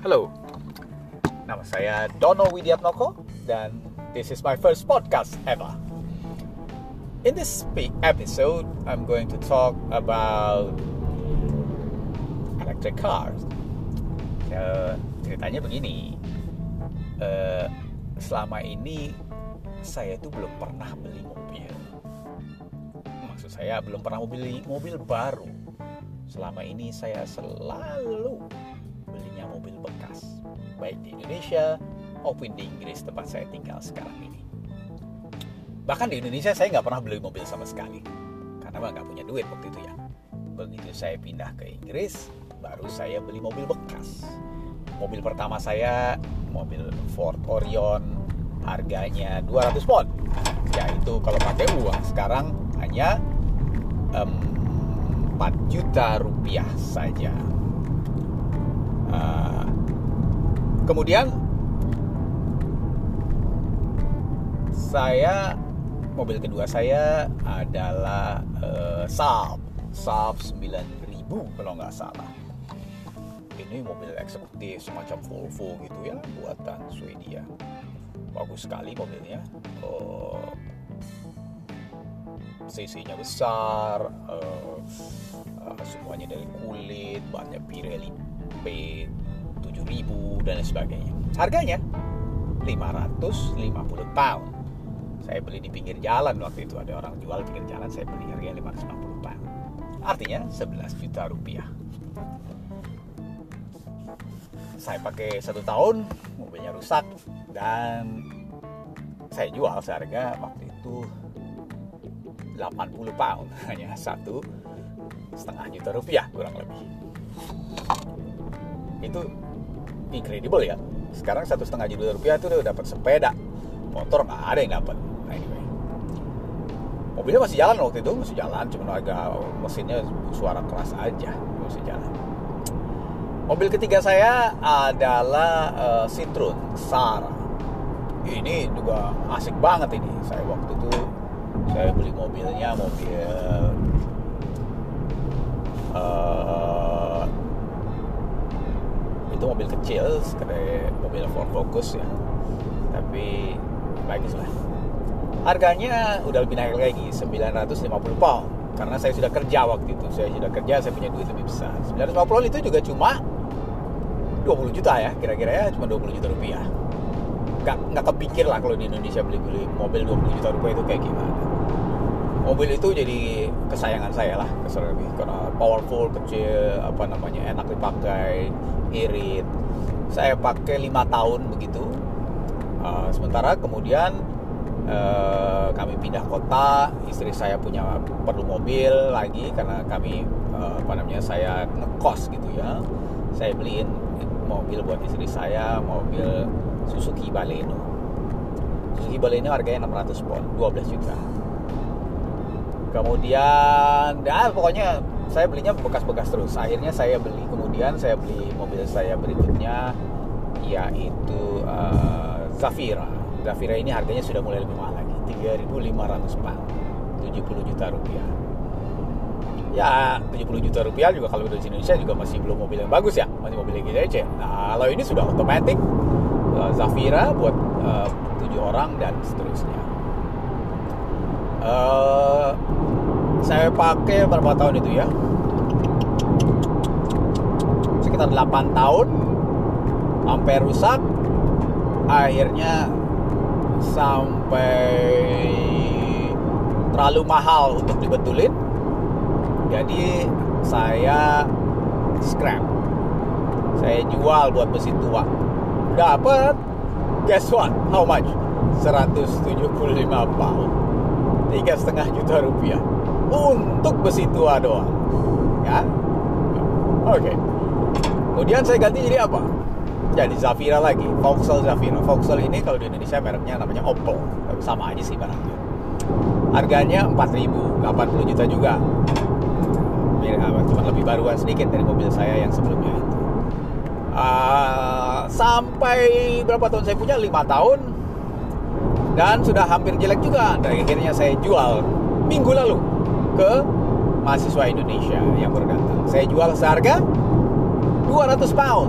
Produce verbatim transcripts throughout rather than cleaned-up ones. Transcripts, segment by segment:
Halo, nama saya Dono Widyatnoko dan this is my first podcast ever. In this episode, I'm going to talk about electric cars. Uh, ceritanya begini, uh, selama ini saya itu belum pernah beli mobil. Maksud saya belum pernah beli mobil baru. Selama ini saya selalu belinya mobil bekas, baik di Indonesia maupun di Inggris tempat saya tinggal sekarang ini. Bahkan di Indonesia saya nggak pernah beli mobil sama sekali, karena nggak punya duit waktu itu ya. Begitu saya pindah ke Inggris, baru saya beli mobil bekas. Mobil pertama saya, mobil Ford Orion, harganya dua ratus pound. Yaitu kalau pakai uang sekarang hanya um, empat juta rupiah saja. Uh, kemudian saya, mobil kedua saya adalah uh, Saab Saab sembilan ribu kalau nggak salah. Ini mobil eksekutif semacam Volvo gitu ya, buatan Swedia. Bagus sekali mobilnya. Uh, C C-nya besar, uh, uh, semuanya dari kulit, bahannya Pirelli tujuh ribu dan sebagainya. Harganya lima ratus lima puluh pound. Saya beli di pinggir jalan waktu itu, ada orang jual pinggir jalan, saya beli harganya lima ratus lima puluh pound. Artinya sebelas juta rupiah. Saya pakai satu tahun, mobilnya rusak dan saya jual seharga waktu itu delapan puluh pound, hanya satu setengah juta rupiah kurang lebih. Itu incredible ya. Sekarang satu setengah juta rupiah itu udah dapat sepeda, motor nggak ada yang dapat. Anyway, mobilnya masih jalan waktu itu, masih jalan, cuma agak mesinnya suara keras aja, masih jalan. Mobil ketiga saya adalah uh, Citroen C empat. Ini juga asik banget ini. Saya waktu itu saya beli mobilnya mobil uh, itu mobil kecil, kayak mobil Ford Focus ya, tapi bagus lah. Harganya udah lebih naik lagi, sembilan ratus lima puluh pound. Karena saya sudah kerja waktu itu, saya sudah kerja, saya punya duit lebih besar. sembilan ratus lima puluh itu juga cuma dua puluh juta ya, kira-kira ya, cuma dua puluh juta rupiah. Gak, gak kepikir lah kalau di Indonesia beli-beli mobil dua puluh juta rupiah itu kayak gimana. Mobil itu jadi kesayangan saya lah, karena powerful, kecil, apa namanya, enak dipakai, irit. Saya pakai lima tahun begitu. Uh, sementara kemudian uh, kami pindah kota, istri saya punya perlu mobil lagi karena kami uh, apa namanya saya ngekos gitu ya. Saya beliin mobil buat istri saya, mobil Suzuki Baleno. Suzuki Baleno harganya enam ratus pound, dua belas juta. Kemudian, nah pokoknya saya belinya bekas-bekas terus. Akhirnya saya beli, kemudian saya beli mobil saya berikutnya, yaitu uh, Zafira. Zafira ini harganya sudah mulai lebih mahal lagi, tiga ribu lima ratus pound, tujuh puluh juta rupiah. Ya, tujuh puluh juta rupiah juga kalau di Indonesia juga masih belum mobil yang bagus ya, masih mobil yang kece. Nah, kalau ini sudah otomatis uh, Zafira buat uh, tujuh orang dan seterusnya. Uh, saya pakai berapa tahun itu ya? Sekitar delapan tahun, sampai rusak. Akhirnya sampai terlalu mahal untuk dibetulin, jadi saya scrap. Saya jual buat mesin tua. Dapat, guess what? How much? seratus tujuh puluh lima pound. Tiga setengah juta rupiah untuk besi tua doang, ya. Oke. Okay. Kemudian saya ganti jadi apa? Jadi Zafira lagi, Vauxhall Zafira. Vauxhall ini kalau di Indonesia mereknya namanya Opel, sama aja sih barangnya. Harganya empat ribu, delapan puluh juta juga. Cuma lebih baruan sedikit dari mobil saya yang sebelumnya itu. Uh, sampai berapa tahun saya punya? lima tahun. Dan sudah hampir jelek juga. Dan akhirnya saya jual minggu lalu ke mahasiswa Indonesia yang baru datang. Saya jual seharga dua ratus pound.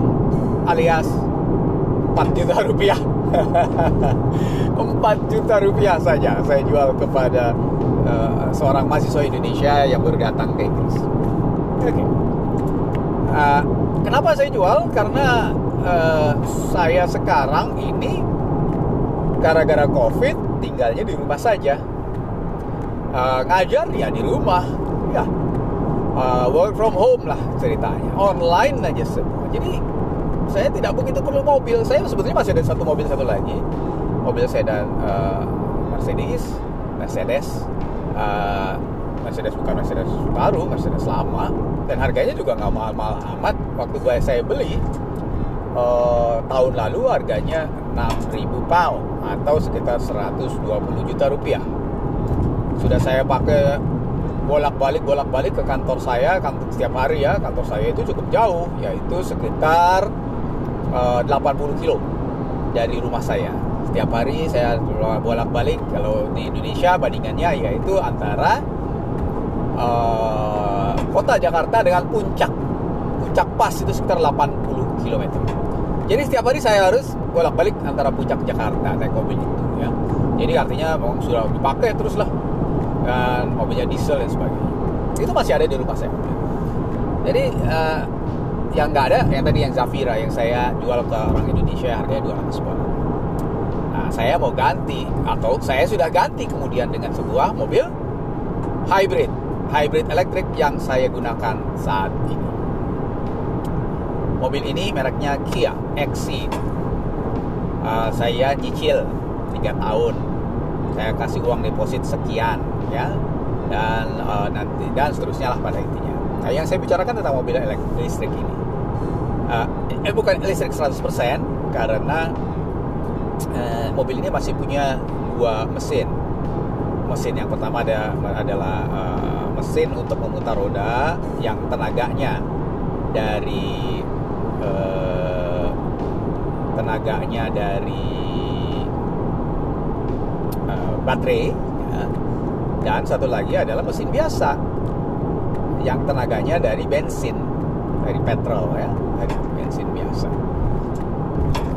alias empat juta rupiah. empat juta rupiah saja saya jual kepada uh, seorang mahasiswa Indonesia yang baru datang ke Inggris. Okay. Uh, kenapa saya jual? Karena uh, saya sekarang ini gara-gara COVID tinggalnya di rumah saja. Uh, ngajar ya di rumah, ya uh, work from home lah ceritanya, online aja semua. Jadi saya tidak begitu perlu mobil. Saya sebetulnya masih ada satu mobil satu lagi, mobil sedan uh, Mercedes, Mercedes, uh, Mercedes bukan Mercedes baru, Mercedes lama, dan harganya juga nggak mahal-mahal amat. Waktu saya beli uh, tahun lalu harganya enam ribu pound atau sekitar seratus dua puluh juta rupiah. Sudah saya pakai bolak-balik bolak-balik ke kantor saya, kantor setiap hari ya. Kantor saya itu cukup jauh, yaitu sekitar delapan puluh kilo dari rumah saya. Setiap hari saya bolak-balik. Kalau di Indonesia bandingannya yaitu antara uh, kota Jakarta dengan puncak. Puncak pas itu sekitar delapan puluh kilometer. Jadi setiap hari saya harus bolak-balik antara puncak Jakarta, saya mobil itu ya. Jadi artinya memang sudah dipakai terus lah, dan mobilnya diesel dan sebagainya. Itu masih ada di rumah saya. Jadi uh, yang nggak ada, yang tadi yang Zafira yang saya jual ke orang Indonesia harganya dua ratus pound. Nah, saya mau ganti, atau saya sudah ganti kemudian dengan sebuah mobil hybrid, hybrid elektrik yang saya gunakan saat ini. Mobil ini mereknya Kia X C. Uh, saya cicil tiga tahun. Saya kasih uang deposit sekian ya. Dan uh, nanti dan seterusnya lah pada intinya. Nah, yang saya bicarakan tentang mobil listrik ini. Uh, eh bukan listrik seratus persen, karena uh, mobil ini masih punya dua mesin. Mesin yang pertama ada adalah uh, mesin untuk memutar roda yang tenaganya dari uh, tenaganya dari baterai ya. Dan satu lagi adalah mesin biasa yang tenaganya dari bensin, dari petrol ya, dari bensin biasa.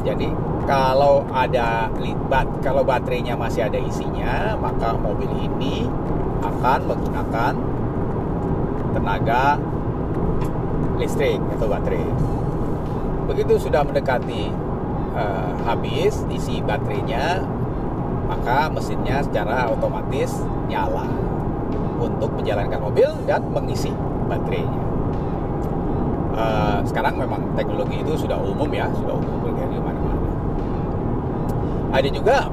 Jadi kalau ada libat, kalau baterainya masih ada isinya, maka mobil ini akan menggunakan tenaga listrik atau baterai. Begitu sudah mendekati eh, habis isi baterainya, maka mesinnya secara otomatis nyala untuk menjalankan mobil dan mengisi baterainya. Uh, sekarang memang teknologi itu sudah umum ya, sudah umum bergerak di mana-mana. Ada juga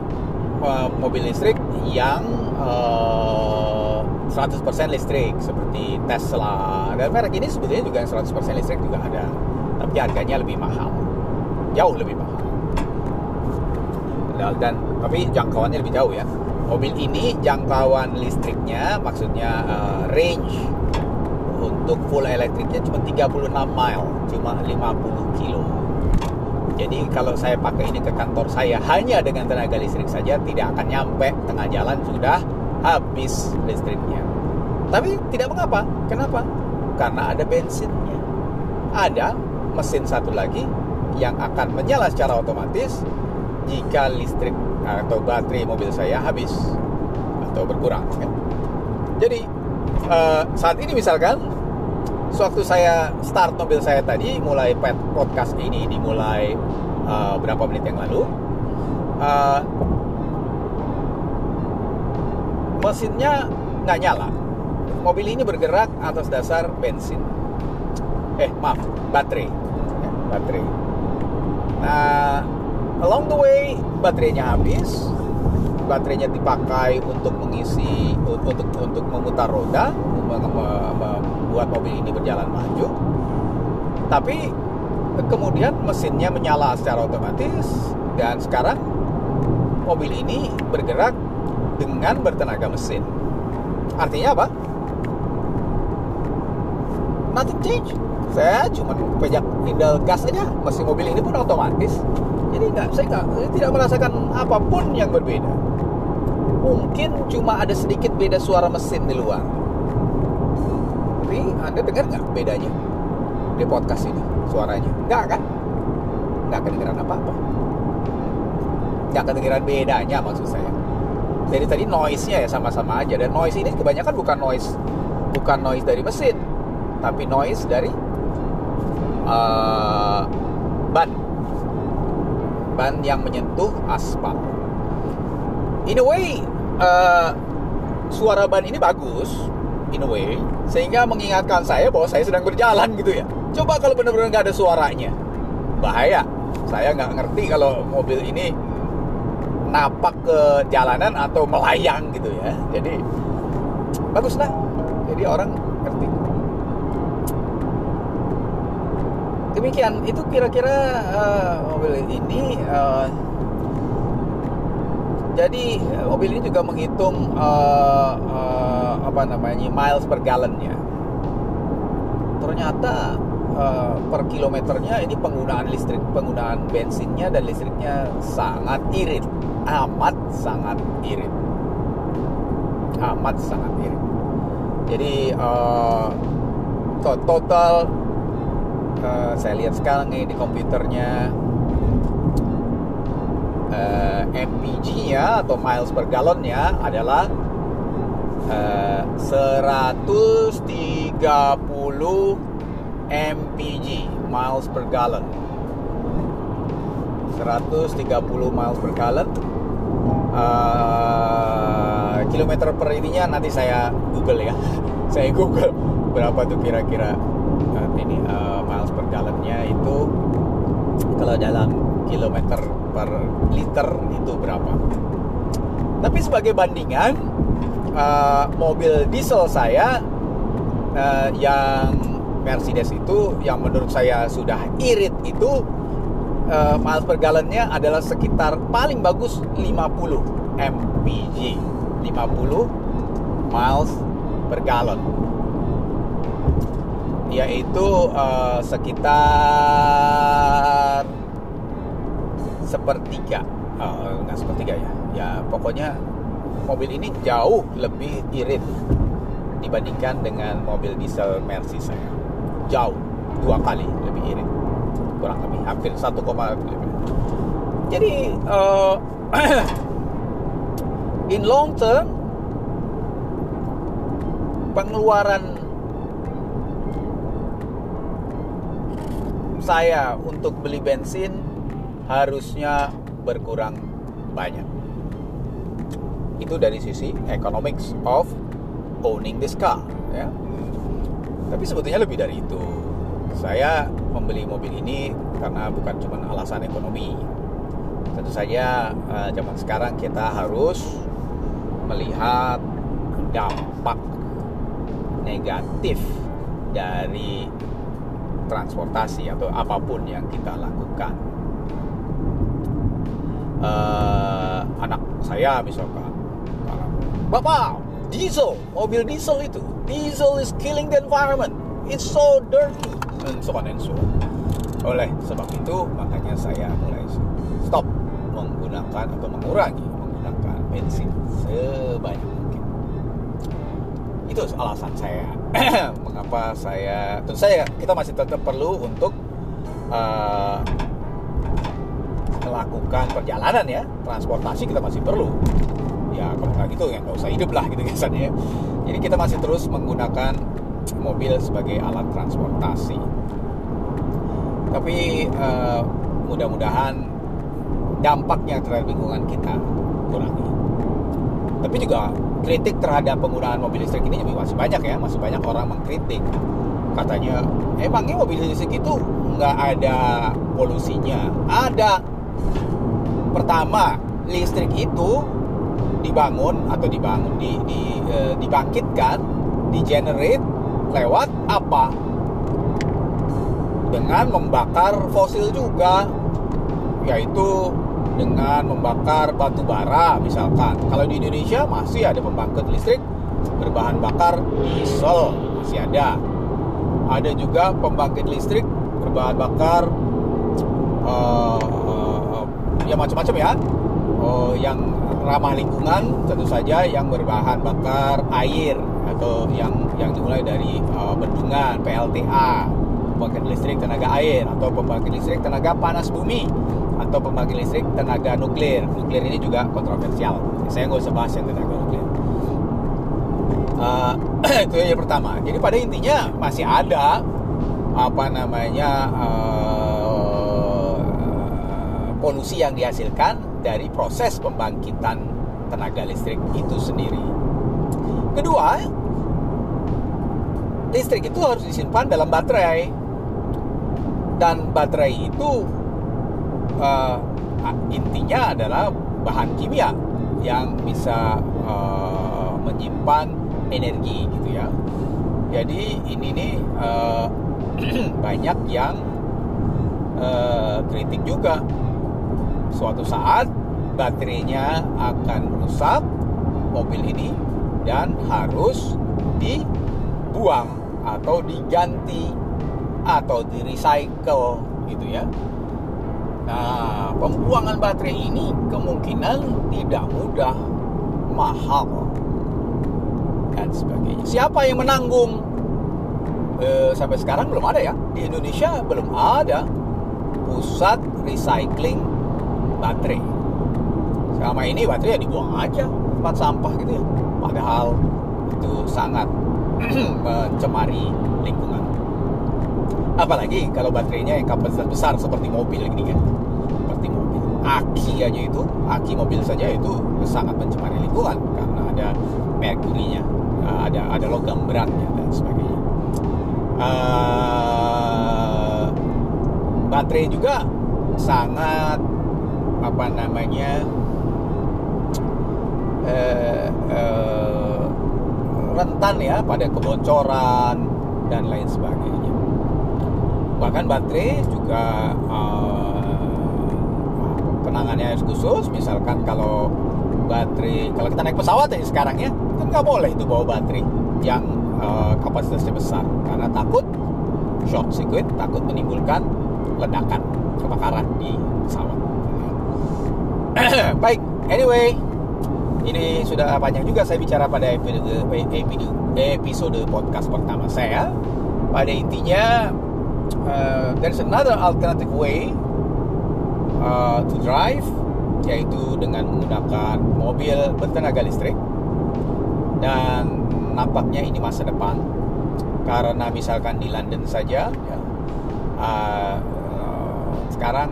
uh, mobil listrik yang uh, seratus persen listrik seperti Tesla. Dan merek ini sebetulnya juga yang seratus persen listrik juga ada, tapi harganya lebih mahal, jauh lebih mahal. Dan tapi jangkauannya lebih jauh ya. Mobil ini jangkauan listriknya, maksudnya uh, range untuk full elektriknya cuma tiga puluh enam mile, cuma lima puluh kilo. Jadi kalau saya pakai ini ke kantor saya hanya dengan tenaga listrik saja, tidak akan nyampe tengah jalan sudah habis listriknya. Tapi tidak mengapa. Kenapa? Karena ada bensinnya. Ada mesin satu lagi yang akan menyala secara otomatis jika listrik atau baterai mobil saya habis atau berkurang kan? Jadi uh, saat ini misalkan sewaktu saya start mobil saya tadi, mulai podcast ini dimulai uh, berapa menit yang lalu, uh, mesinnya nggak nyala. Mobil ini bergerak atas dasar bensin. Eh maaf, baterai ya, baterai. Nah, along the way baterainya habis, baterainya dipakai untuk mengisi, untuk untuk memutar roda, membuat mobil ini berjalan maju. Tapi kemudian mesinnya menyala secara otomatis, dan sekarang mobil ini bergerak dengan bertenaga mesin. Artinya apa? Nothing change. Saya cuma pejak pedal gas aja, mesin mobil ini pun otomatis. Jadi nggak, saya nggak, tidak merasakan apapun yang berbeda. Mungkin cuma ada sedikit beda suara mesin di luar. Tapi Anda dengar nggak bedanya di podcast ini suaranya? Nggak kan? nggak kedengeran apa-apa. Nggak kedengeran bedanya maksud saya. Jadi tadi noise-nya ya sama-sama aja. Dan noise ini kebanyakan bukan noise bukan noise dari mesin, tapi noise dari uh, ban ban yang menyentuh aspal. In a way, uh, suara ban ini bagus, in a way, sehingga mengingatkan saya bahwa saya sedang berjalan gitu ya. Coba kalau benar-benar nggak ada suaranya, bahaya. Saya nggak ngerti kalau mobil ini napak ke jalanan atau melayang gitu ya. Jadi bagus lah, jadi orang ngerti. Demikian itu kira-kira uh, mobil ini. uh, Jadi mobil ini juga menghitung uh, uh, apa namanya miles per gallonnya. Ternyata uh, per kilometernya ini penggunaan listrik, penggunaan bensinnya dan listriknya sangat irit. Amat sangat irit Amat sangat irit Jadi uh, total uh, saya lihat sekarang nih di komputernya, uh, M P G-nya atau miles per gallon-nya adalah uh, seratus tiga puluh M P G, miles per gallon, seratus tiga puluh miles per gallon. Uh, kilometer per ininya nanti saya google ya. Saya google berapa tuh kira-kira uh, ini uh, miles per gallonnya itu kalau dalam kilometer per liter itu berapa. Tapi sebagai bandingan, uh, mobil diesel saya uh, yang Mercedes itu, yang menurut saya sudah irit itu, Uh, miles per gallonnya adalah sekitar paling bagus lima puluh M P G, lima puluh miles per gallon, yaitu uh, sekitar sepertiga, uh, nggak sepertiga ya, ya pokoknya mobil ini jauh lebih irit dibandingkan dengan mobil diesel Mercy saya, jauh dua kali lebih irit. Kurang lebih hampir satu koma lima. Jadi uh, in long term pengeluaran saya untuk beli bensin harusnya berkurang banyak. Itu dari sisi economics of owning this car ya. Tapi sebetulnya lebih dari itu. Saya membeli mobil ini karena bukan cuma alasan ekonomi. Tentu saja zaman sekarang kita harus melihat dampak negatif dari transportasi atau apapun yang kita lakukan. Uh, anak saya misalkan, "Bapak, diesel, mobil diesel itu, diesel is killing the environment. It's so dirty." And so on and so on. Oleh sebab itu makanya saya mulai stop menggunakan atau mengurangi menggunakan bensin sebanyak mungkin. Itu alasan saya mengapa saya, tentu saya kita masih tetap perlu untuk uh, melakukan perjalanan ya, transportasi kita masih perlu. Ya kalau nggak gitu ya nggak usah hidup lah gitu kesannya. Jadi kita masih terus menggunakan mobil sebagai alat transportasi. Tapi uh, mudah-mudahan dampaknya terhadap lingkungan kita kurangi. Tapi juga kritik terhadap penggunaan mobil listrik ini juga masih banyak ya, masih banyak orang mengkritik. Katanya, emangnya mobil listrik itu nggak ada polusinya? Ada. Pertama, listrik itu dibangun atau dibangun di, di, eh, dibangkitkan, di-generate lewat apa? Dengan membakar fosil juga, yaitu dengan membakar batu bara misalkan. Kalau di Indonesia masih ada pembangkit listrik berbahan bakar diesel, masih ada. Ada juga pembangkit listrik berbahan bakar uh, uh, ya macam-macam ya, uh, yang ramah lingkungan tentu saja, yang berbahan bakar air atau yang yang dimulai dari uh, bendungan, P L T A, pembangkit listrik tenaga air, atau pembangkit listrik tenaga panas bumi, atau pembangkit listrik tenaga nuklir. Nuklir ini juga kontroversial, saya nggak usah bahas yang tenaga nuklir. Uh, itu yang pertama. Jadi pada intinya masih ada apa namanya uh, polusi yang dihasilkan dari proses pembangkitan tenaga listrik itu sendiri. Kedua, listrik itu harus disimpan dalam baterai, dan baterai itu uh, intinya adalah bahan kimia yang bisa uh, menyimpan energi gitu ya. Jadi ini nih uh, banyak yang uh, kritik juga, suatu saat baterainya akan rusak mobil ini dan harus dibuang atau diganti atau di recycle gitu ya. Nah, pembuangan baterai ini kemungkinan tidak mudah, mahal dan sebagainya. Siapa yang menanggung? E, sampai sekarang belum ada ya, di Indonesia belum ada pusat recycling baterai. Selama ini baterai ya dibuang aja tempat sampah gitu ya, padahal itu sangat mencemari lingkungan. Apalagi kalau baterainya yang kapasitas besar seperti mobil gini kan. Seperti mobil, aki aja itu, aki mobil saja itu sangat mencemari lingkungan karena ada merkurinya, ada ada logam beratnya dan sebagainya. Uh, baterai juga sangat apa namanya uh, uh, rentan ya pada kebocoran dan lain sebagainya. Bahkan baterai juga uh, penanganannya khusus. Misalkan kalau baterai, kalau kita naik pesawat ya sekarang ya, kan nggak boleh itu bawa baterai yang uh, kapasitasnya besar karena takut short circuit, takut menimbulkan ledakan, kebakaran di pesawat. Baik, anyway, ini sudah panjang juga saya bicara pada episode, episode podcast pertama saya. Pada intinya, uh, there's another alternative way uh, to drive, yaitu dengan menggunakan mobil bertenaga listrik. Dan nampaknya ini masa depan, karena misalkan di London saja, ya, uh, uh, sekarang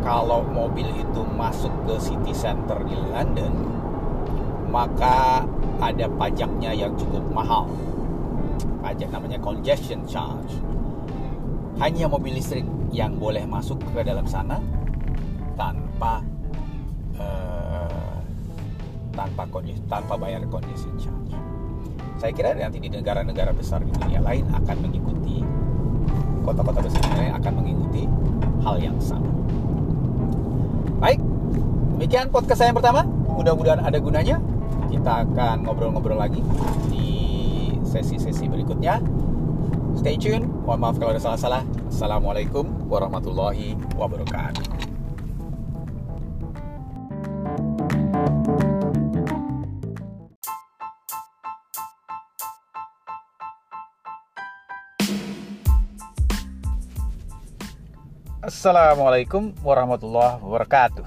kalau mobil itu masuk ke city center di London, maka ada pajaknya yang cukup mahal. Pajak namanya congestion charge. Hanya mobil listrik yang boleh masuk ke dalam sana tanpa uh, tanpa congestion, tanpa bayar congestion charge. Saya kira nanti di negara-negara besar di dunia lain akan mengikuti, kota-kota besar di dunia lain akan mengikuti hal yang sama. Baik, demikian podcast saya yang pertama. Mudah-mudahan ada gunanya. Kita akan ngobrol-ngobrol lagi di sesi-sesi berikutnya. Stay tune. Mohon maaf kalau ada salah-salah. Assalamualaikum warahmatullahi wabarakatuh. Assalamualaikum warahmatullahi wabarakatuh.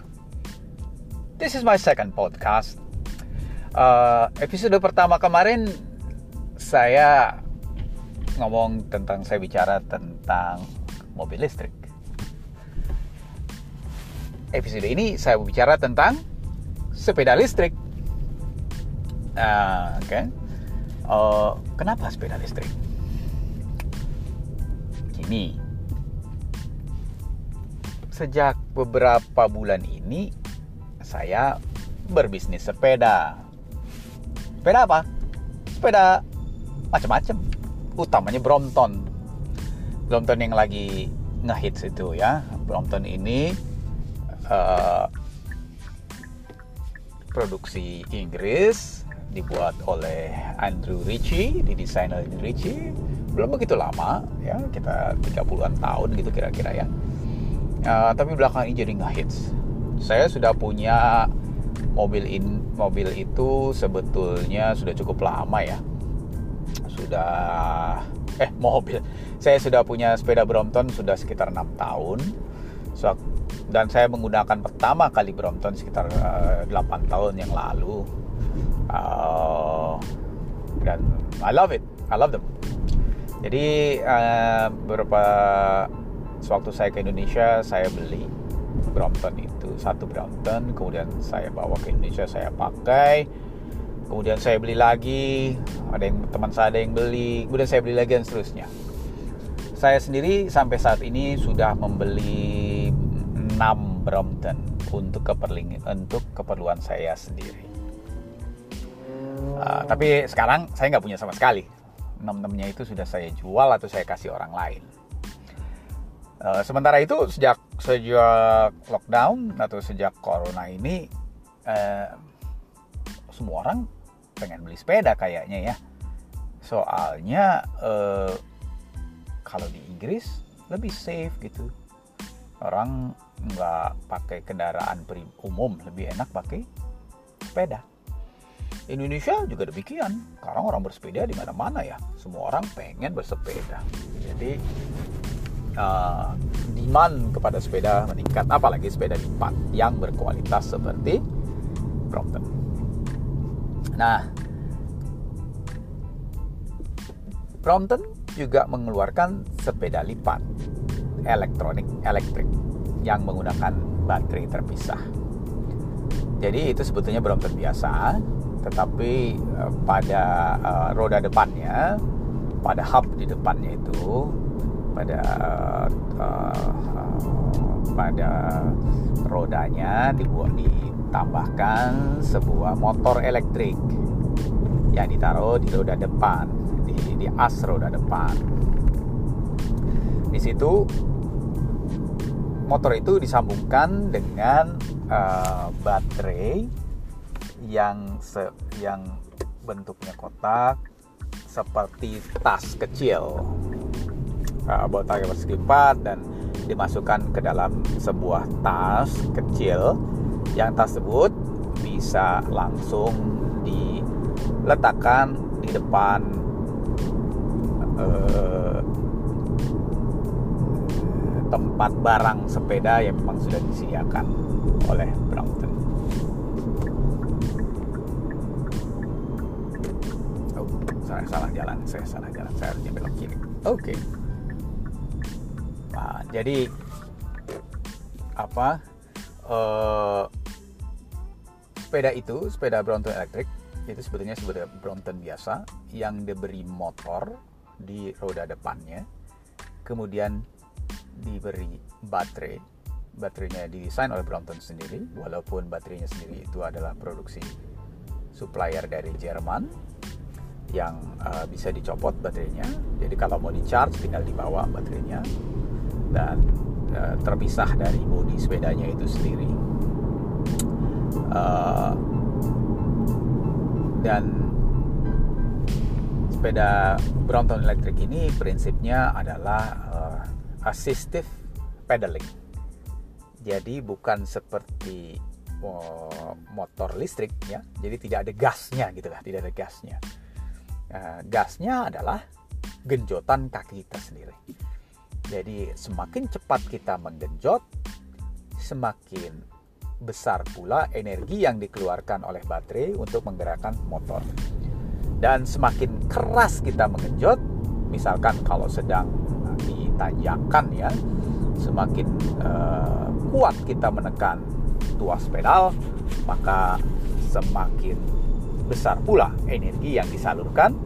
This is my second podcast. Uh, episode pertama kemarin saya ngomong tentang, saya bicara tentang mobil listrik. Episode ini saya bicara tentang sepeda listrik. Uh, Oke, okay. uh, kenapa sepeda listrik? Gini, sejak beberapa bulan ini saya berbisnis sepeda. Sepeda apa? Sepeda macam-macam. Utamanya Brompton. Brompton yang lagi ngehits itu ya. Brompton ini uh, produksi Inggris, dibuat oleh Andrew Ritchie, di desainer Andrew Ritchie. Belum begitu lama ya, kita tiga puluhan tahun gitu kira-kira ya. Uh, tapi belakangan ini jadi ngehits. Saya sudah punya mobil ini. Mobil itu sebetulnya sudah cukup lama ya. Sudah eh mobil. Saya sudah punya sepeda Brompton sudah sekitar enam tahun. So, dan saya menggunakan pertama kali Brompton sekitar uh, delapan tahun yang lalu. Uh, dan I love it. I love them. Jadi uh, beberapa sewaktu saya ke Indonesia, saya beli Brompton itu, satu Brompton, kemudian saya bawa ke Indonesia, saya pakai. Kemudian saya beli lagi, ada yang teman saya ada yang beli, kemudian saya beli lagi dan seterusnya. Saya sendiri sampai saat ini sudah membeli enam Brompton untuk keperling, untuk keperluan saya sendiri. Uh, tapi sekarang saya nggak punya sama sekali. enam-enamnya itu sudah saya jual atau saya kasih orang lain. Uh, sementara itu sejak sejak lockdown atau sejak corona ini. Uh, Semua orang pengen beli sepeda kayaknya ya. Soalnya eh, kalau di Inggris lebih safe gitu. Orang nggak pakai kendaraan umum, lebih enak pakai sepeda. Indonesia juga demikian. Sekarang orang bersepeda di mana-mana ya. Semua orang pengen bersepeda. Jadi eh, demand kepada sepeda meningkat. Apalagi sepeda lipat yang berkualitas seperti Brompton. Nah, Brompton juga mengeluarkan sepeda lipat elektronik elektrik yang menggunakan baterai terpisah. Jadi itu sebetulnya Brompton biasa, tetapi pada uh, roda depannya, pada hub di depannya itu, pada uh, uh, pada rodanya dibuat di tambahkan sebuah motor elektrik yang ditaruh di roda depan, di, di as roda depan. Di situ motor itu disambungkan dengan uh, baterai yang se, yang bentuknya kotak seperti tas kecil, uh, botaknya persegi empat dan dimasukkan ke dalam sebuah tas kecil. Yang tas tersebut bisa langsung diletakkan di depan eh, tempat barang sepeda yang memang sudah disediakan oleh Brompton. Oh, salah, salah jalan, saya salah jalan, saya harusnya belok kiri. Oke. Okay. Nah, jadi apa? Uh, sepeda itu, sepeda Brompton elektrik itu sebetulnya sepeda Brompton biasa yang diberi motor di roda depannya, kemudian diberi baterai. Baterainya didesain oleh Brompton sendiri, walaupun baterainya sendiri itu adalah produksi supplier dari Jerman yang uh, bisa dicopot baterainya. Jadi kalau mau di charge tinggal dibawa baterainya dan terpisah dari bodi sepedanya itu sendiri. Uh, dan sepeda Brompton elektrik ini prinsipnya adalah uh, assistive pedaling. Jadi bukan seperti uh, motor listrik ya. Jadi tidak ada gasnya gitu lah, tidak ada gasnya. Uh, gasnya adalah genjotan kaki kita sendiri. Jadi semakin cepat kita menggenjot, semakin besar pula energi yang dikeluarkan oleh baterai untuk menggerakkan motor. Dan semakin keras kita menggenjot, misalkan kalau sedang ditajakan ya, semakin uh, kuat kita menekan tuas pedal, maka semakin besar pula energi yang disalurkan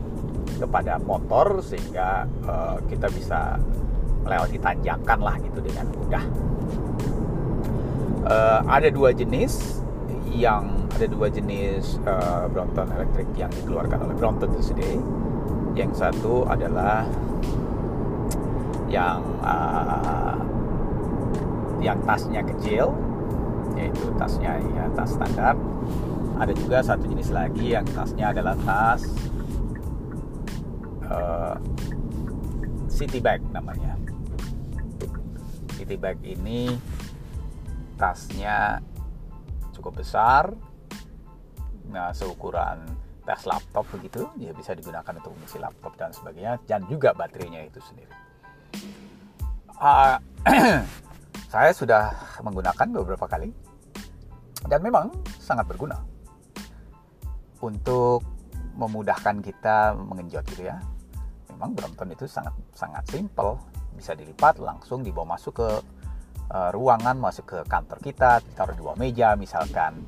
kepada motor sehingga uh, kita bisa melewati tanjakan lah gitu dengan mudah. Uh, ada dua jenis yang ada dua jenis uh, Brompton elektrik yang dikeluarkan oleh Brompton itu sendiri. Yang satu adalah yang uh, yang tasnya kecil, yaitu tasnya ya, tas standar. Ada juga satu jenis lagi yang tasnya adalah tas uh, city bag namanya. City bag ini tasnya cukup besar, nah seukuran tas laptop begitu, dia bisa digunakan untuk mengisi laptop dan sebagainya, dan juga baterainya itu sendiri. Uh, saya sudah menggunakan beberapa kali dan memang sangat berguna untuk memudahkan kita mengenjot gitu ya. Memang Brompton itu sangat sangat simple, bisa dilipat langsung dibawa masuk ke uh, ruangan, masuk ke kantor kita, ditaruh di bawah meja misalkan.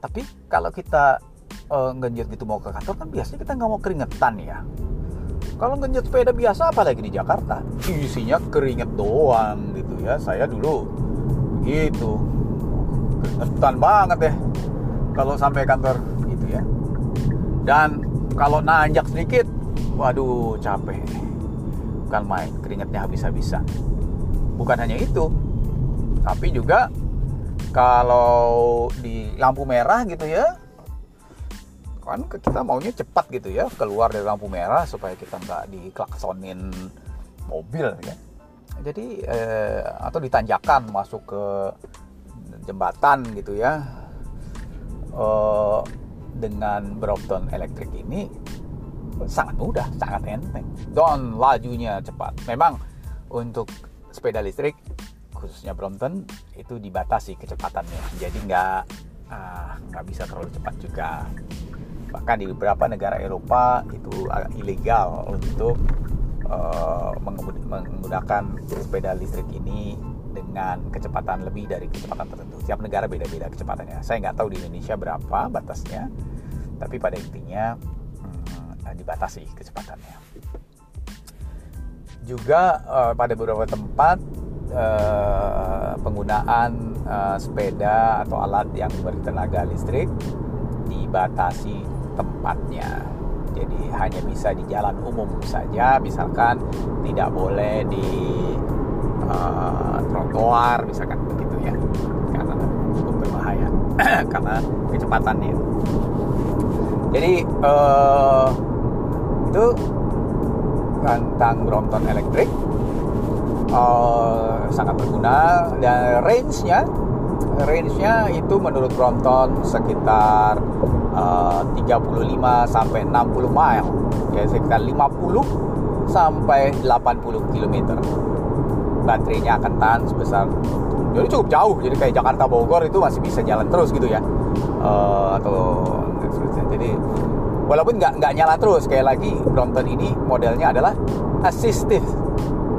Tapi kalau kita Uh, ngenjot gitu mau ke kantor kan biasanya kita nggak mau keringetan ya. Kalau ngenjot sepeda biasa apalagi di Jakarta isinya keringet doang gitu ya. Saya dulu gitu keringetan banget ya kalau sampai kantor gitu ya. Dan kalau nanjak sedikit, waduh capek, bukan main, keringetnya habis-habisan. Bukan hanya itu, tapi juga kalau di lampu merah gitu ya, kan kita maunya cepat gitu ya, keluar dari lampu merah supaya kita nggak diklaksonin mobil ya. Jadi eh, atau ditanjakan masuk ke jembatan gitu ya. Eh, dengan Brompton elektrik ini sangat mudah, sangat enteng. Dan lajunya cepat. Memang untuk sepeda listrik khususnya Brompton itu dibatasi kecepatannya. Jadi nggak ah, nggak bisa terlalu cepat juga. Bahkan di beberapa negara Eropa itu ilegal untuk uh, menggunakan sepeda listrik ini dengan kecepatan lebih dari kecepatan tertentu. Tiap negara beda-beda kecepatannya. Saya nggak tahu di Indonesia berapa batasnya, tapi pada intinya hmm, dibatasi kecepatannya. Juga uh, pada beberapa tempat uh, penggunaan uh, sepeda atau alat yang bertenaga listrik dibatasi tempatnya. Jadi hanya bisa di jalan umum saja, misalkan tidak boleh di uh, trotoar misalkan begitu ya, karena cukup berbahaya karena kecepatannya. Jadi uh, itu tentang Brompton elektrik, uh, sangat berguna. Dan range-nya range-nya itu menurut Brompton sekitar uh, tiga puluh lima sampai enam puluh mile. Ya, sekitar lima puluh sampai delapan puluh kilometer. Baterainya akan tahan sebesar, jadi cukup jauh. Jadi kayak Jakarta Bogor itu masih bisa jalan terus gitu ya. Uh, atau jadi walaupun nggak nggak nyala terus, kayak lagi Brompton ini modelnya adalah assistive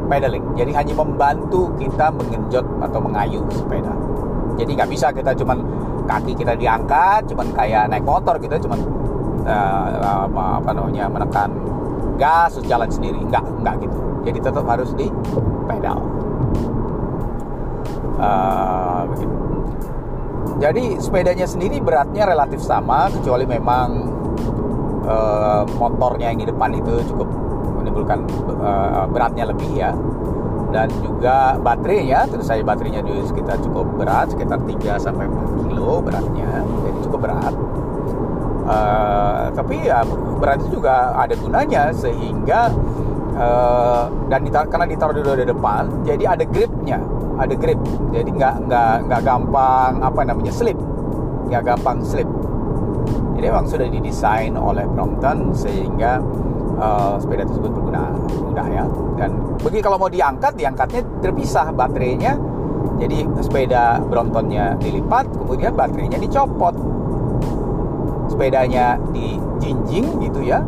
pedaling. Jadi hanya membantu kita mengenjot atau mengayuh sepeda. Jadi nggak bisa kita cuman kaki kita diangkat, cuman kayak naik motor kita cuman uh, apa namanya menekan gas terus jalan sendiri, nggak nggak gitu. Jadi tetap harus di pedal. Uh, begitu. Jadi sepedanya sendiri beratnya relatif sama, kecuali memang uh, motornya yang di depan itu cukup menimbulkan uh, beratnya lebih ya. Dan juga baterainya, terus saya baterainya dulu sekitar cukup berat, sekitar tiga sampai empat kilo beratnya, jadi cukup berat. Uh, tapi ya berat itu juga ada gunanya, sehingga uh, dan ditar- karena ditaruh di roda depan, jadi ada gripnya, ada grip, jadi nggak nggak nggak gampang apa namanya slip, nggak gampang slip. Jadi memang sudah didesain oleh Brompton sehingga Uh, sepeda tersebut berguna mudah ya. Dan bagi kalau mau diangkat, diangkatnya terpisah baterainya. Jadi sepeda Bromptonnya dilipat, kemudian baterainya dicopot, sepedanya dijinjing gitu ya,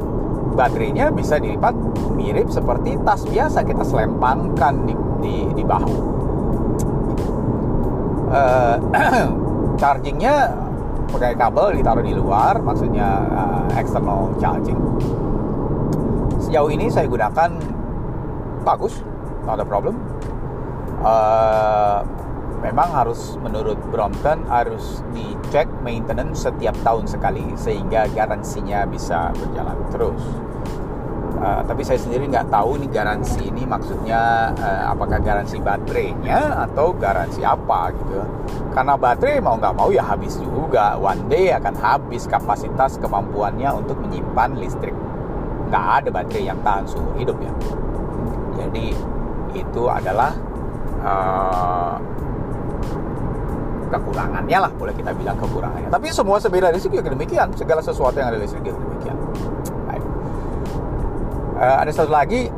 baterainya bisa dilipat mirip seperti tas biasa kita selempangkan di di, di bahu. Uh, chargingnya pakai kabel ditaruh di luar, maksudnya uh, external charging. Sejauh ini saya gunakan bagus, not a problem. Uh, memang harus menurut Brompton harus dicek maintenance setiap tahun sekali sehingga garansinya bisa berjalan terus. Uh, tapi saya sendiri nggak tahu ini garansi ini maksudnya uh, apakah garansi baterainya atau garansi apa gitu. Karena baterai mau nggak mau ya habis juga, one day akan habis kapasitas kemampuannya untuk menyimpan listrik. Nggak ada baterai yang tahan seumur hidup ya. Jadi itu adalah uh, kekurangannya lah, boleh kita bilang kekurangannya. Tapi semua sepeda listrik juga demikian, segala sesuatu yang ada listrik juga demikian. Baik. Uh, ada satu lagi,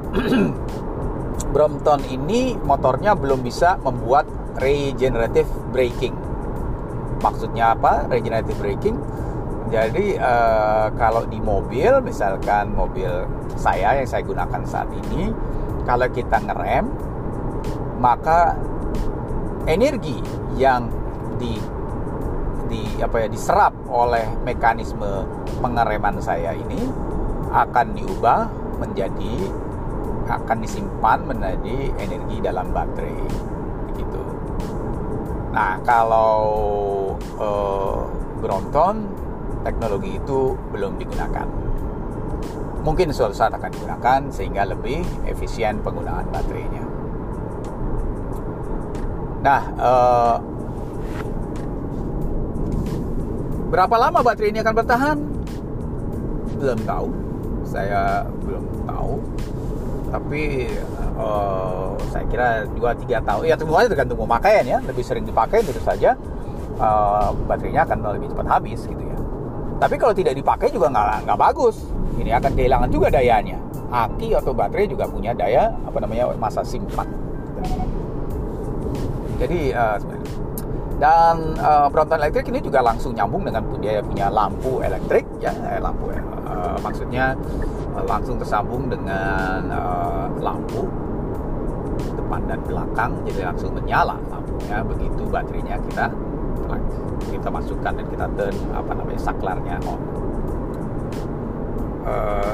Brompton ini motornya belum bisa membuat regenerative braking. Maksudnya apa regenerative braking? Jadi eh, kalau di mobil, misalkan mobil saya yang saya gunakan saat ini, kalau kita ngerem, maka energi yang di, di apa ya diserap oleh mekanisme pengereman saya ini akan diubah menjadi, akan disimpan menjadi energi dalam baterai, begitu. Nah, kalau eh, Brompton, teknologi itu belum digunakan. Mungkin suatu saat akan digunakan sehingga lebih efisien penggunaan baterainya. Nah, eh, berapa lama baterai ini akan bertahan? Belum tahu. Saya belum tahu. Tapi eh, saya kira dua tiga tahun. Ya tentu saja tergantung pemakaian ya. Lebih sering dipakai tentu saja eh, baterainya akan lebih cepat habis gitu ya. Tapi kalau tidak dipakai juga nggak nggak bagus. Ini akan kehilangan juga dayanya. Aki atau baterai juga punya daya apa namanya masa simpan. Jadi uh, dan uh, Brompton elektrik ini juga langsung nyambung dengan dia punya lampu elektrik ya eh, lampu uh, maksudnya uh, langsung tersambung dengan uh, lampu depan dan belakang, jadi langsung menyala lampunya begitu baterainya kita kita masukkan dan kita turn apa namanya saklarnya on. Uh,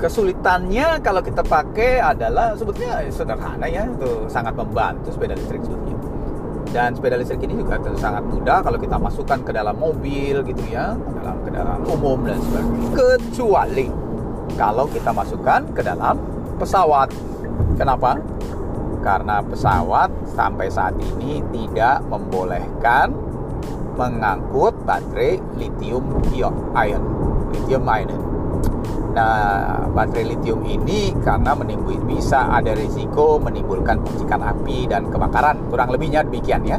kesulitannya kalau kita pakai adalah sebetulnya sederhana ya, itu sangat membantu sepeda listrik sebetulnya. Dan sepeda listrik ini juga sangat mudah kalau kita masukkan ke dalam mobil gitu ya, ke dalam kendaraan umum dan sebagainya. Kecuali kalau kita masukkan ke dalam pesawat. Kenapa? Karena pesawat sampai saat ini tidak membolehkan mengangkut baterai lithium ion. Lithium ion. Nah, baterai lithium ini karena menimbul, bisa ada risiko menimbulkan percikan api dan kebakaran. Kurang lebihnya demikian ya.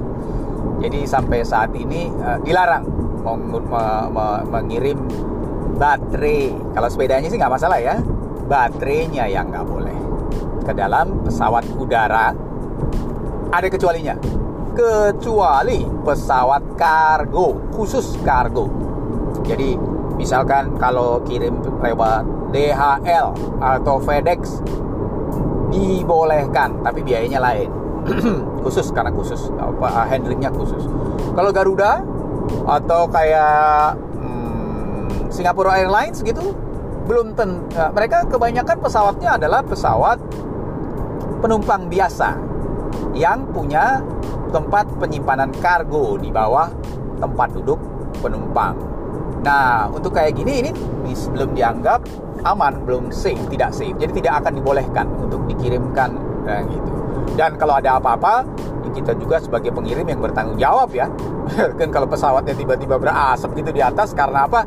Jadi sampai saat ini uh, dilarang meng- me- me- mengirim baterai. Kalau sepedanya sih nggak masalah ya. Baterainya yang nggak boleh ke dalam pesawat udara. Ada kecualinya, kecuali pesawat kargo, khusus kargo. Jadi misalkan kalau kirim lewat D H L atau FedEx dibolehkan, tapi biayanya lain. Khusus, karena khusus apa, handlingnya khusus. Kalau Garuda atau kayak hmm, Singapura Airlines gitu belum ten, mereka kebanyakan pesawatnya adalah pesawat penumpang biasa yang punya tempat penyimpanan kargo di bawah tempat duduk penumpang. Nah, untuk kayak gini ini belum dianggap aman, belum safe, tidak safe. Jadi tidak akan dibolehkan untuk dikirimkan nah, gitu. Dan kalau ada apa-apa, kita juga sebagai pengirim yang bertanggung jawab ya. Kan kalau pesawatnya tiba-tiba berasap gitu di atas karena apa?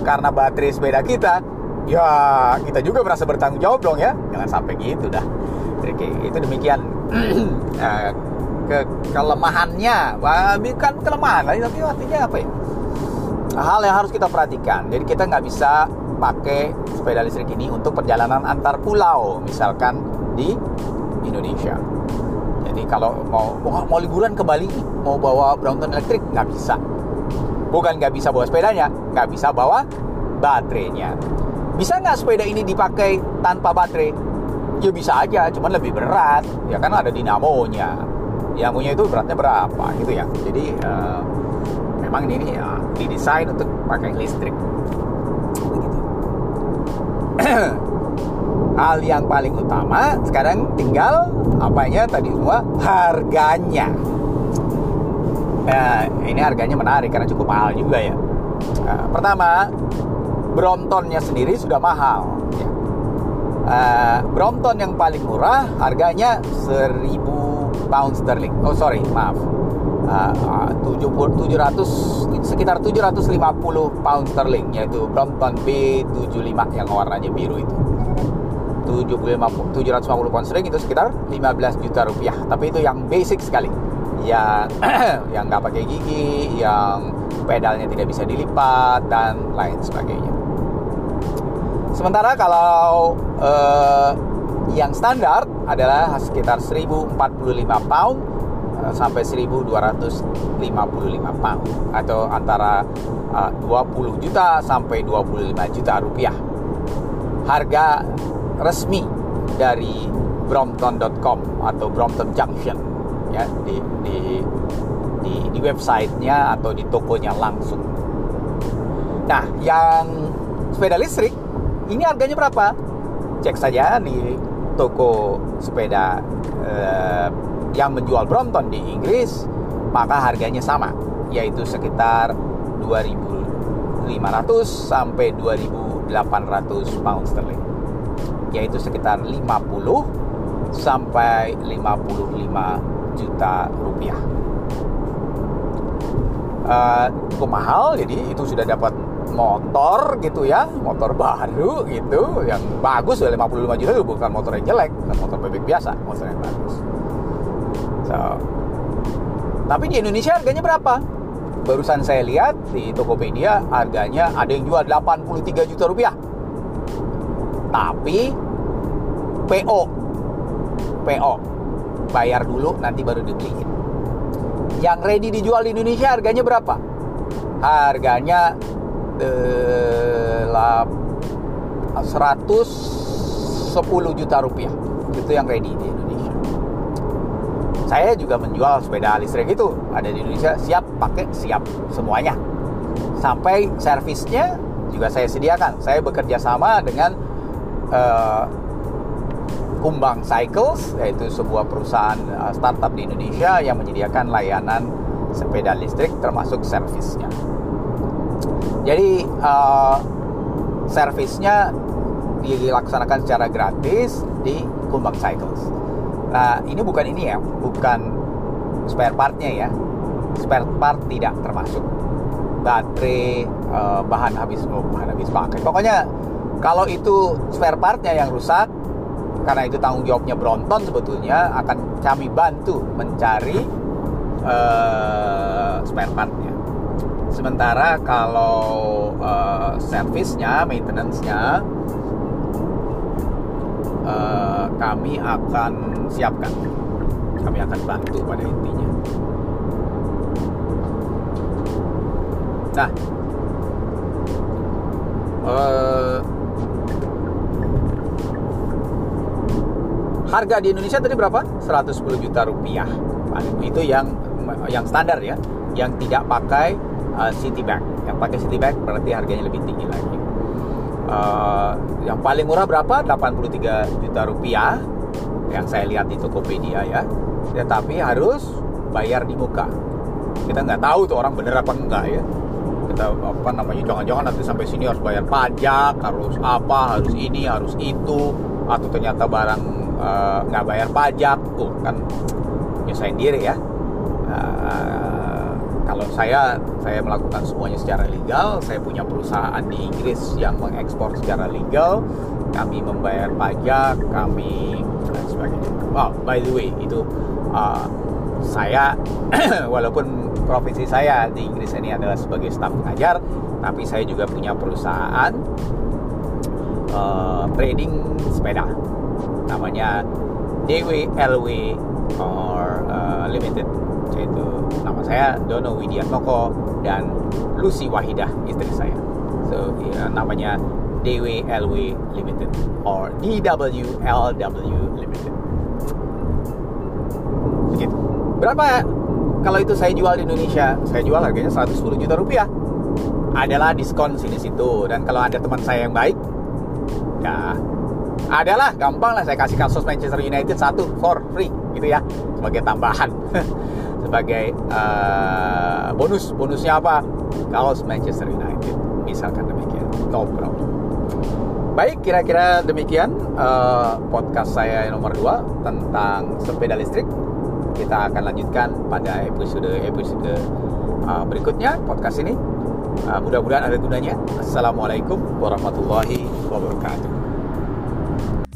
Karena baterai sepeda kita. Ya, kita juga merasa bertanggung jawab dong ya. Jangan sampai gitu dah. Oke, itu demikian. Nah, ke- kelemahannya, wah, bukan kelemahan, tapi artinya apa ya? Hal yang harus kita perhatikan. Jadi kita nggak bisa pakai sepeda listrik ini untuk perjalanan antar pulau, misalkan di Indonesia. Jadi kalau mau mau liburan ke Bali, mau bawa Brompton elektrik nggak bisa. Bukan nggak bisa bawa sepedanya, nggak bisa bawa baterainya. Bisa nggak sepeda ini dipakai tanpa baterai? Ya bisa aja, cuman lebih berat. Ya kan ada dinamonya. Dinamonya itu beratnya berapa gitu ya. Jadi uh, memang ini ya, didesain untuk pakai listrik. Begitu. Hal yang paling utama sekarang tinggal apanya tadi semua, harganya. Nah, ini harganya menarik karena cukup mahal juga ya. Nah, pertama, Bromptonnya sendiri sudah mahal ya. uh, Brompton yang paling murah harganya seribu pound sterling. Oh sorry, maaf, uh, tujuh ratus, sekitar tujuh ratus lima puluh pound sterling, yaitu Brompton B tujuh puluh lima yang warnanya biru itu. tujuh ratus lima puluh pound sterling itu sekitar lima belas juta rupiah. Tapi itu yang basic sekali. yang yang nggak pakai gigi, yang pedalnya tidak bisa dilipat, dan lain sebagainya. Sementara kalau eh, yang standar adalah sekitar seribu empat puluh lima pound sampai seribu dua ratus lima puluh lima pound, atau antara eh, dua puluh juta sampai dua puluh lima juta rupiah. Harga resmi dari Brompton dot com atau Brompton Junction ya, di di di, di websitenya atau di tokonya langsung. Nah, yang sepeda listrik ini harganya berapa? Cek saja di toko sepeda eh, yang menjual Brompton di Inggris, maka harganya sama, yaitu sekitar dua ribu lima ratus sampai dua ribu delapan ratus pound sterling, yaitu sekitar lima puluh sampai lima puluh lima juta rupiah. Eh, cukup mahal, jadi itu sudah dapat motor gitu ya, motor baru gitu yang bagus, udah lima puluh lima juta, itu bukan motor yang jelek, bukan motor bebek biasa, motor yang bagus. So, tapi di Indonesia harganya berapa? Barusan saya lihat di Tokopedia harganya ada yang jual delapan puluh tiga juta rupiah. Tapi P O, P O, bayar dulu nanti baru dibeliin. Yang ready dijual di Indonesia harganya berapa? Harganya seratus sepuluh juta rupiah. Itu yang ready di Indonesia. Saya juga menjual sepeda listrik itu, ada di Indonesia, siap pakai, siap semuanya. Sampai servisnya juga saya sediakan. Saya bekerja sama dengan uh, Kumbang Cycles, yaitu sebuah perusahaan uh, startup di Indonesia yang menyediakan layanan sepeda listrik termasuk servisnya. Jadi uh, servisnya dilaksanakan secara gratis di Kumbang Cycles. Nah, ini bukan ini ya, bukan spare partnya ya. Spare part tidak termasuk. Baterai, uh, bahan habis oh, bahan habis pakai. Pokoknya kalau itu spare partnya yang rusak, karena itu tanggung jawabnya Brompton sebetulnya, akan kami bantu mencari uh, spare partnya. Sementara kalau uh, servisnya, maintenance-nya, uh, kami akan siapkan, kami akan bantu pada intinya. Nah, uh, harga di Indonesia tadi berapa? seratus sepuluh juta rupiah. Itu yang yang standar ya, yang tidak pakai Uh, city bag. Yang pakai city bag berarti harganya lebih tinggi lagi. Uh, yang paling murah berapa? delapan puluh tiga juta rupiah yang saya lihat di Tokopedia ya. Tetapi harus bayar di muka. Kita nggak tahu tuh orang bener apa enggak ya. Kita apa namanya? Jangan-jangan nanti sampai sini harus bayar pajak, harus apa, harus ini, harus itu, atau ternyata barang uh, nggak bayar pajak tuh kan nyusahin diri ya. Uh, Kalau saya, saya melakukan semuanya secara legal. Saya punya perusahaan di Inggris yang mengekspor secara legal. Kami membayar pajak, kami dan sebagainya. Oh, by the way, itu uh, saya walaupun profesi saya di Inggris ini adalah sebagai staf pengajar, tapi saya juga punya perusahaan uh, trading sepeda. Namanya D W L W uh, Limited. Yaitu nama saya Dono Widyatnoko dan Lucy Wahidah istri saya. So ya, namanya D W L W Limited or D W L W Limited. Begitu. Berapa kalau itu saya jual di Indonesia? Saya jual harganya seratus sepuluh juta rupiah. Adalah diskon sini situ, dan kalau ada teman saya yang baik, ya adalah gampang lah saya kasih kasus Manchester United satu for free gitu ya, sebagai tambahan. Sebagai uh, bonus, bonusnya apa? Kalau Manchester United, misalkan demikian. Top ground. Baik, kira-kira demikian uh, podcast saya nomor dua tentang sepeda listrik. Kita akan lanjutkan pada episode-episode uh, berikutnya podcast ini. Uh, mudah-mudahan ada gunanya. Assalamualaikum warahmatullahi wabarakatuh.